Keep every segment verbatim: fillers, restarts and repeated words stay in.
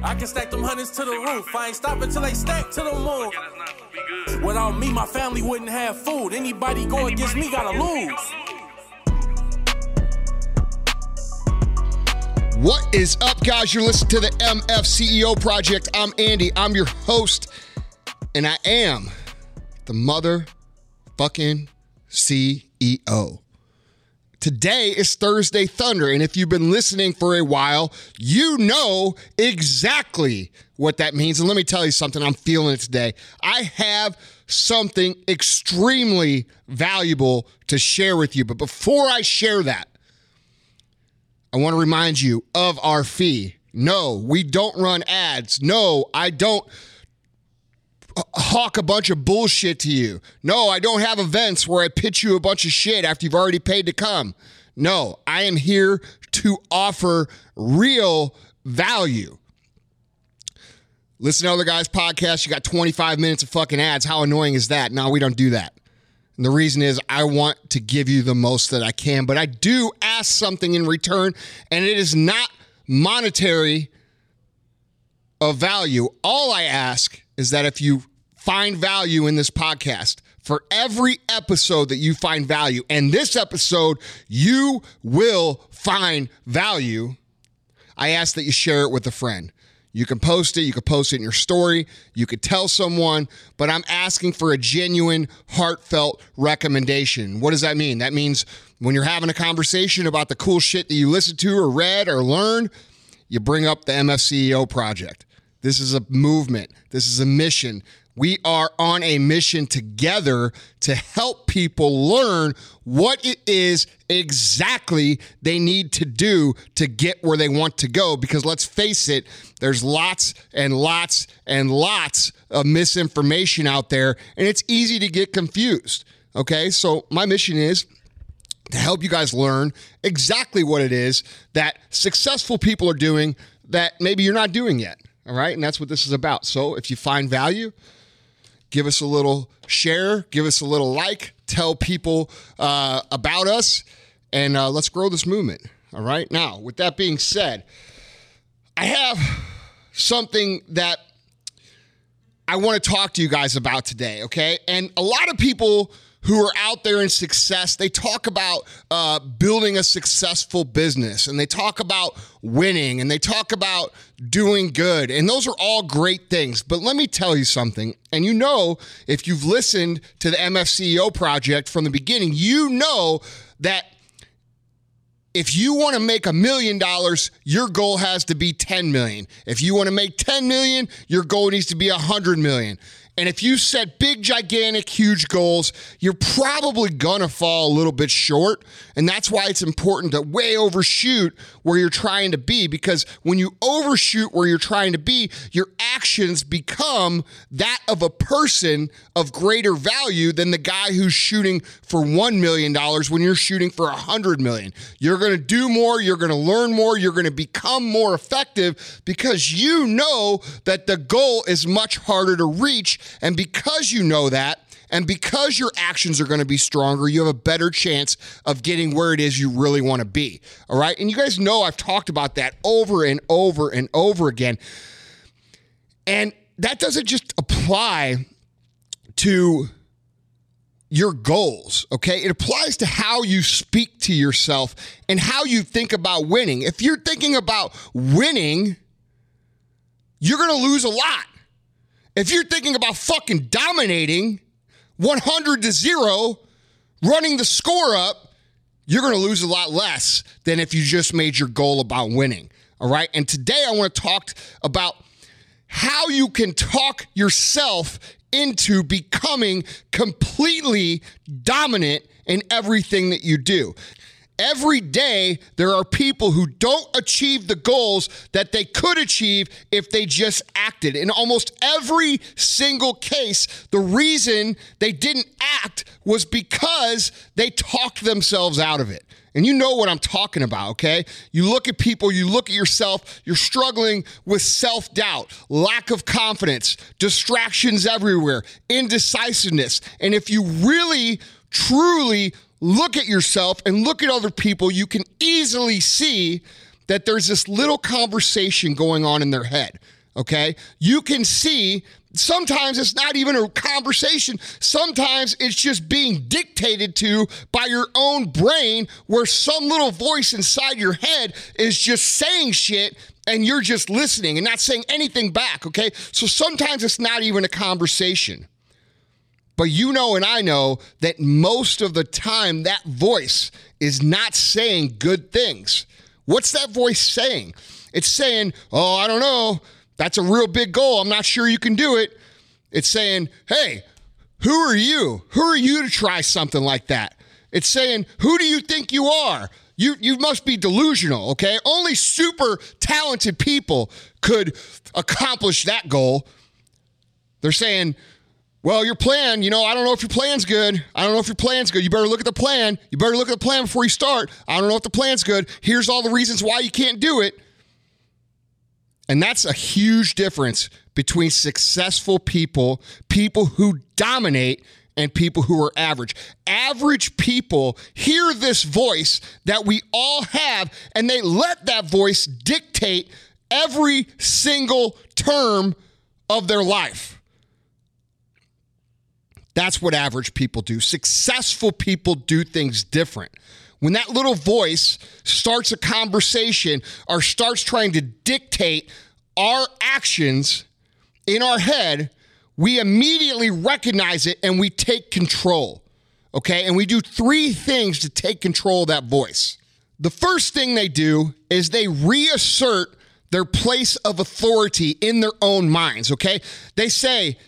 I can stack them hundreds to the roof. I ain't stopping till they stack to the moon. Without me, my family wouldn't have food. Anybody go against me gotta lose. What is up, guys? You're listening to the M F C E O Project. I'm Andy. I'm your host, and I am the motherfucking C E O. Today is Thursday Thunder, and if you've been listening for a while, you know exactly what that means. And let me tell you something. I'm feeling it today. I have something extremely valuable to share with you, but before I share that, I want to remind you of our fee. No, we don't run ads. No, I don't hawk a bunch of bullshit to you. No, I don't have events where I pitch you a bunch of shit after you've already paid to come. No, I am here to offer real value. Listen to other guys' podcasts. You got twenty-five minutes of fucking ads. How annoying is that? No, we don't do that. And the reason is I want to give you the most that I can, but I do ask something in return, and it is not monetary of value. All I ask is that if you find value in this podcast, for every episode that you find value, and this episode, you will find value, I ask that you share it with a friend. You can post it. You can post it in your story. You could tell someone, but I'm asking for a genuine, heartfelt recommendation. What does that mean? That means when you're having a conversation about the cool shit that you listened to or read or learned, you bring up the M F C E O Project. This is a movement. This is a mission. We are on a mission together to help people learn what it is exactly they need to do to get where they want to go. Because let's face it, there's lots and lots and lots of misinformation out there, and it's easy to get confused. Okay, so my mission is to help you guys learn exactly what it is that successful people are doing that maybe you're not doing yet. All right, and that's what this is about. So if you find value, give us a little share, give us a little like, tell people uh, about us, and uh, let's grow this movement, all right? Now, with that being said, I have something that I want to talk to you guys about today, okay? And a lot of people who are out there in success, they talk about uh, building a successful business, and they talk about winning, and they talk about doing good, and those are all great things. But let me tell you something, and you know, if you've listened to the M F C E O Project from the beginning, you know that if you want to make a million dollars, your goal has to be ten million. If you want to make ten million, your goal needs to be one hundred million. And if you set big, gigantic, huge goals, you're probably going to fall a little bit short. And that's why it's important to way overshoot where you're trying to be, because when you overshoot where you're trying to be, your actions become that of a person of greater value than the guy who's shooting for one million dollars when you're shooting for one hundred million dollars. You're going to do more. You're going to learn more. You're going to become more effective because you know that the goal is much harder to reach. And because you know that, and because your actions are going to be stronger, you have a better chance of getting where it is you really want to be, all right? And you guys know I've talked about that over and over and over again. And that doesn't just apply to your goals, okay? It applies to how you speak to yourself and how you think about winning. If you're thinking about winning, you're going to lose a lot. If you're thinking about fucking dominating one hundred to zero, running the score up, you're going to lose a lot less than if you just made your goal about winning, all right? And today I want to talk about how you can talk yourself into becoming completely dominant in everything that you do. Every day, there are people who don't achieve the goals that they could achieve if they just acted. In almost every single case, the reason they didn't act was because they talked themselves out of it. And you know what I'm talking about, okay? You look at people, you look at yourself, you're struggling with self-doubt, lack of confidence, distractions everywhere, indecisiveness. And if you really, truly look at yourself and look at other people, you can easily see that there's this little conversation going on in their head, okay? You can see sometimes it's not even a conversation. Sometimes it's just being dictated to by your own brain, where some little voice inside your head is just saying shit and you're just listening and not saying anything back, okay? So sometimes it's not even a conversation. But you know and I know that most of the time that voice is not saying good things. What's that voice saying? It's saying, oh, I don't know. That's a real big goal. I'm not sure you can do it. It's saying, hey, who are you? Who are you to try something like that? It's saying, who do you think you are? You, you must be delusional, okay? Only super talented people could accomplish that goal. They're saying, well, your plan, you know, I don't know if your plan's good. I don't know if your plan's good. You better look at the plan. You better look at the plan before you start. I don't know if the plan's good. Here's all the reasons why you can't do it. And that's a huge difference between successful people, people who dominate, and people who are average. Average people hear this voice that we all have, and they let that voice dictate every single term of their life. That's what average people do. Successful people do things different. When that little voice starts a conversation or starts trying to dictate our actions in our head, we immediately recognize it and we take control, okay? And we do three things to take control of that voice. The first thing they do is they reassert their place of authority in their own minds, okay? They say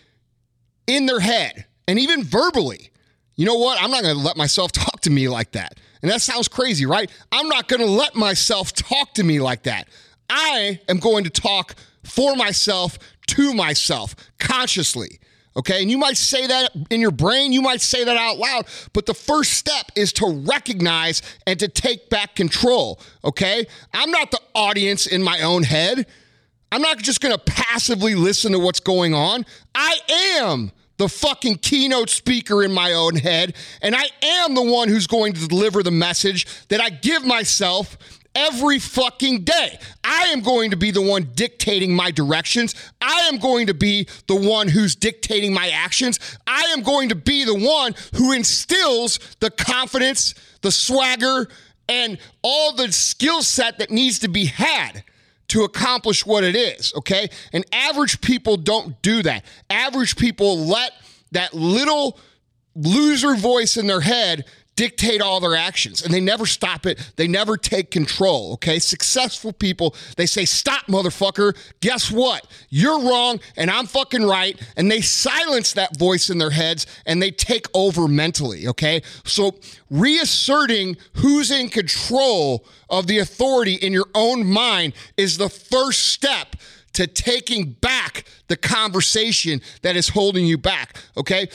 in their head, and even verbally, you know what? I'm not going to let myself talk to me like that. And that sounds crazy, right? I'm not going to let myself talk to me like that. I am going to talk for myself, to myself, consciously, okay? And you might say that in your brain, you might say that out loud, but the first step is to recognize and to take back control, okay? I'm not the audience in my own head. I'm not just going to passively listen to what's going on. I am the fucking keynote speaker in my own head, and I am the one who's going to deliver the message that I give myself every fucking day. I am going to be the one dictating my directions. I am going to be the one who's dictating my actions. I am going to be the one who instills the confidence, the swagger, and all the skill set that needs to be had to accomplish what it is, okay? And average people don't do that. Average people let that little loser voice in their head dictate all their actions, and they never stop it. They never take control, okay? Successful people, they say, stop, motherfucker. Guess what? You're wrong, and I'm fucking right, and they silence that voice in their heads, and they take over mentally, okay? So reasserting who's in control of the authority in your own mind is the first step to taking back the conversation that is holding you back, okay?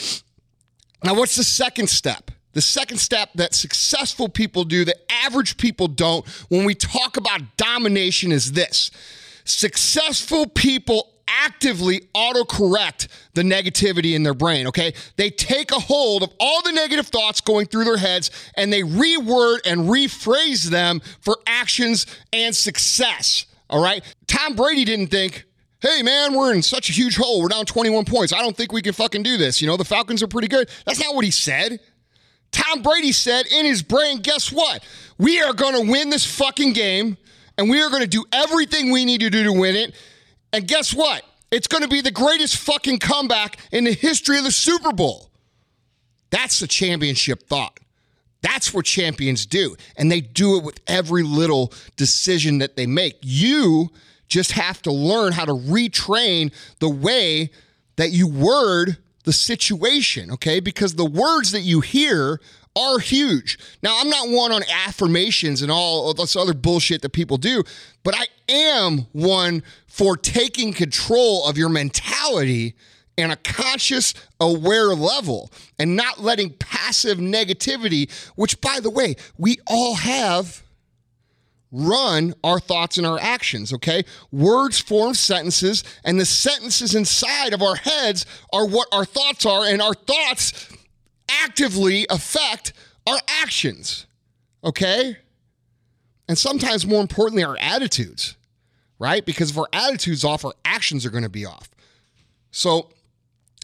Now, what's the second step? The second step that successful people do that average people don't when we talk about domination is this. Successful people actively autocorrect the negativity in their brain, okay? They take a hold of all the negative thoughts going through their heads and they reword and rephrase them for actions and success, all right? Tom Brady didn't think, hey, man, we're in such a huge hole. We're down twenty-one points. I don't think we can fucking do this. You know, the Falcons are pretty good. That's not what he said. Tom Brady said in his brain, guess what? We are going to win this fucking game, and we are going to do everything we need to do to win it. And guess what? It's going to be the greatest fucking comeback in the history of the Super Bowl. That's the championship thought. That's what champions do, and they do it with every little decision that they make. You just have to learn how to retrain the way that you word the situation, okay? Because the words that you hear are huge. Now, I'm not one on affirmations and all this other bullshit that people do, but I am one for taking control of your mentality in a conscious, aware level and not letting passive negativity, which, by the way, we all have, run our thoughts and our actions, okay? Words form sentences, and the sentences inside of our heads are what our thoughts are, and our thoughts actively affect our actions, okay? And sometimes more importantly, our attitudes, right? Because if our attitude's off, our actions are going to be off. So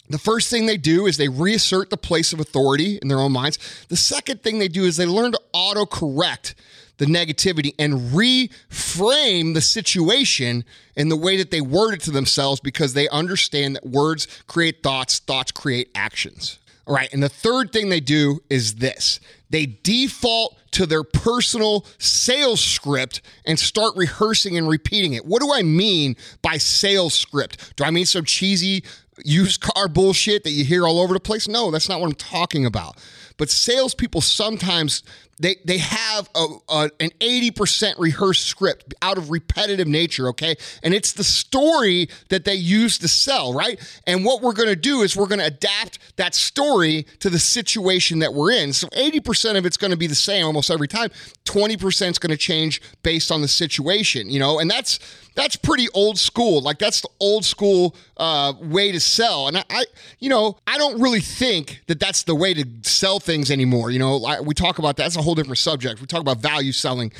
the first thing they do is they reassert the place of authority in their own minds. The second thing they do is they learn to auto-correct the negativity and reframe the situation in the way that they word it to themselves, because they understand that words create thoughts, thoughts create actions. All right, and the third thing they do is this. They default to their personal sales script and start rehearsing and repeating it. What do I mean by sales script? Do I mean some cheesy used car bullshit that you hear all over the place? No, that's not what I'm talking about. But salespeople sometimes, they they have a, a, an eighty percent rehearsed script out of repetitive nature, okay? And it's the story that they use to sell, right? And what we're going to do is we're going to adapt that story to the situation that we're in. So eighty percent of it's going to be the same almost every time. twenty percent is going to change based on the situation, you know? And that's that's pretty old school. Like, that's the old school uh, way to sell. And I, I, you know, I don't really think that that's the way to sell things anymore. You know, I, we talk about that. That's a whole different subject. We talk about value selling.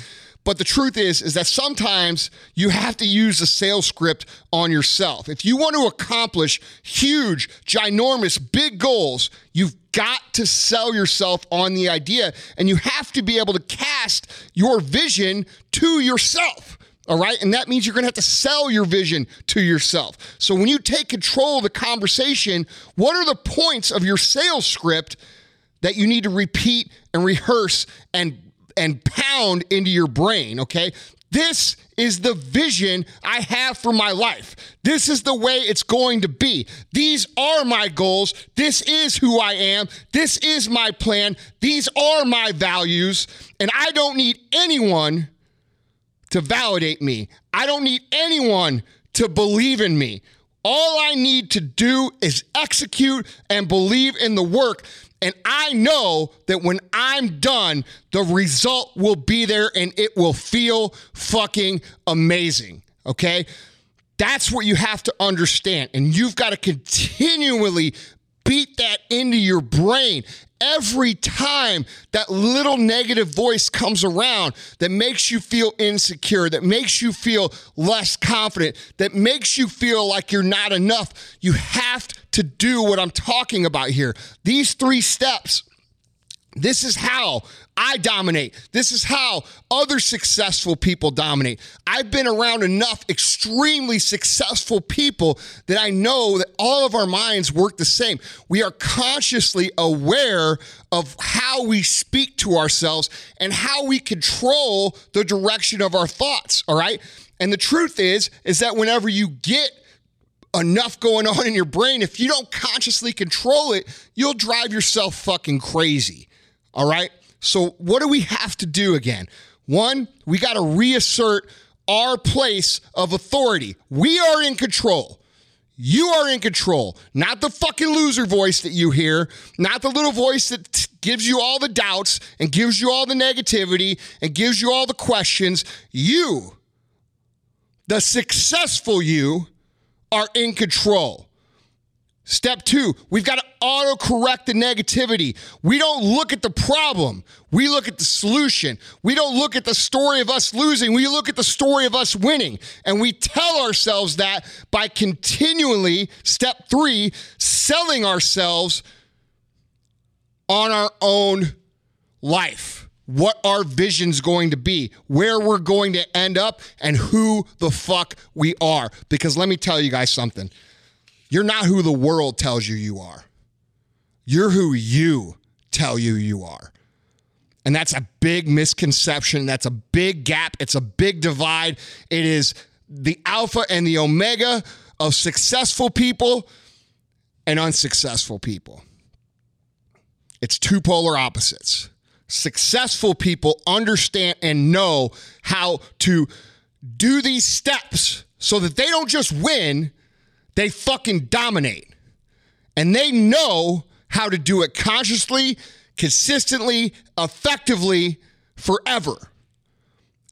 But the truth is, is that sometimes you have to use a sales script on yourself. If you want to accomplish huge, ginormous, big goals, you've got to sell yourself on the idea, and you have to be able to cast your vision to yourself. All right. And that means you're going to have to sell your vision to yourself. So when you take control of the conversation, what are the points of your sales script that you need to repeat and rehearse and and pound into your brain, okay? This is the vision I have for my life. This is the way it's going to be. These are my goals. This is who I am. This is my plan. These are my values. And I don't need anyone to validate me. I don't need anyone to believe in me. All I need to do is execute and believe in the work. And I know that when I'm done, the result will be there and it will feel fucking amazing, okay? That's what you have to understand. And you've got to continually beat that into your brain every time that little negative voice comes around that makes you feel insecure, that makes you feel less confident, that makes you feel like you're not enough. You have to to do what I'm talking about here. These three steps, this is how I dominate. This is how other successful people dominate. I've been around enough extremely successful people that I know that all of our minds work the same. We are consciously aware of how we speak to ourselves and how we control the direction of our thoughts, all right? And the truth is, is that whenever you get enough going on in your brain, if you don't consciously control it, you'll drive yourself fucking crazy, all right? So what do we have to do again? One, we got to reassert our place of authority. We are in control. You are in control, not the fucking loser voice that you hear, not the little voice that t- gives you all the doubts and gives you all the negativity and gives you all the questions. You, the successful you, are in control. Step two, we've got to auto-correct the negativity. We don't look at the problem. We look at the solution. We don't look at the story of us losing. We look at the story of us winning. And we tell ourselves that by continually, step three, selling ourselves on our own life. What our vision's going to be, where we're going to end up, and who the fuck we are. Because let me tell you guys something. You're not who the world tells you you are. You're who you tell you you are. And that's a big misconception. That's a big gap. It's a big divide. It is the alpha and the omega of successful people and unsuccessful people. It's two polar opposites. Successful people understand and know how to do these steps so that they don't just win, they fucking dominate. And they know how to do it consciously, consistently, effectively, forever.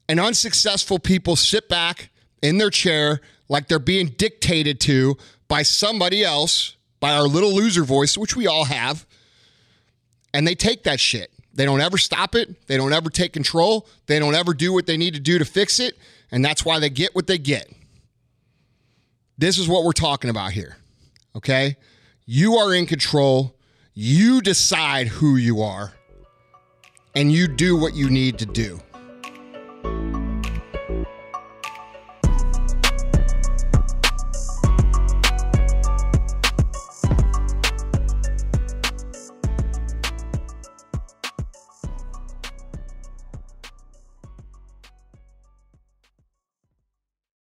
And unsuccessful people sit back in their chair like they're being dictated to by somebody else, by our little loser voice, which we all have, and they take that shit. They don't ever stop it. They don't ever take control. They don't ever do what they need to do to fix it. And that's why they get what they get. This is what we're talking about here. Okay? You are in control. You decide who you are. And you do what you need to do.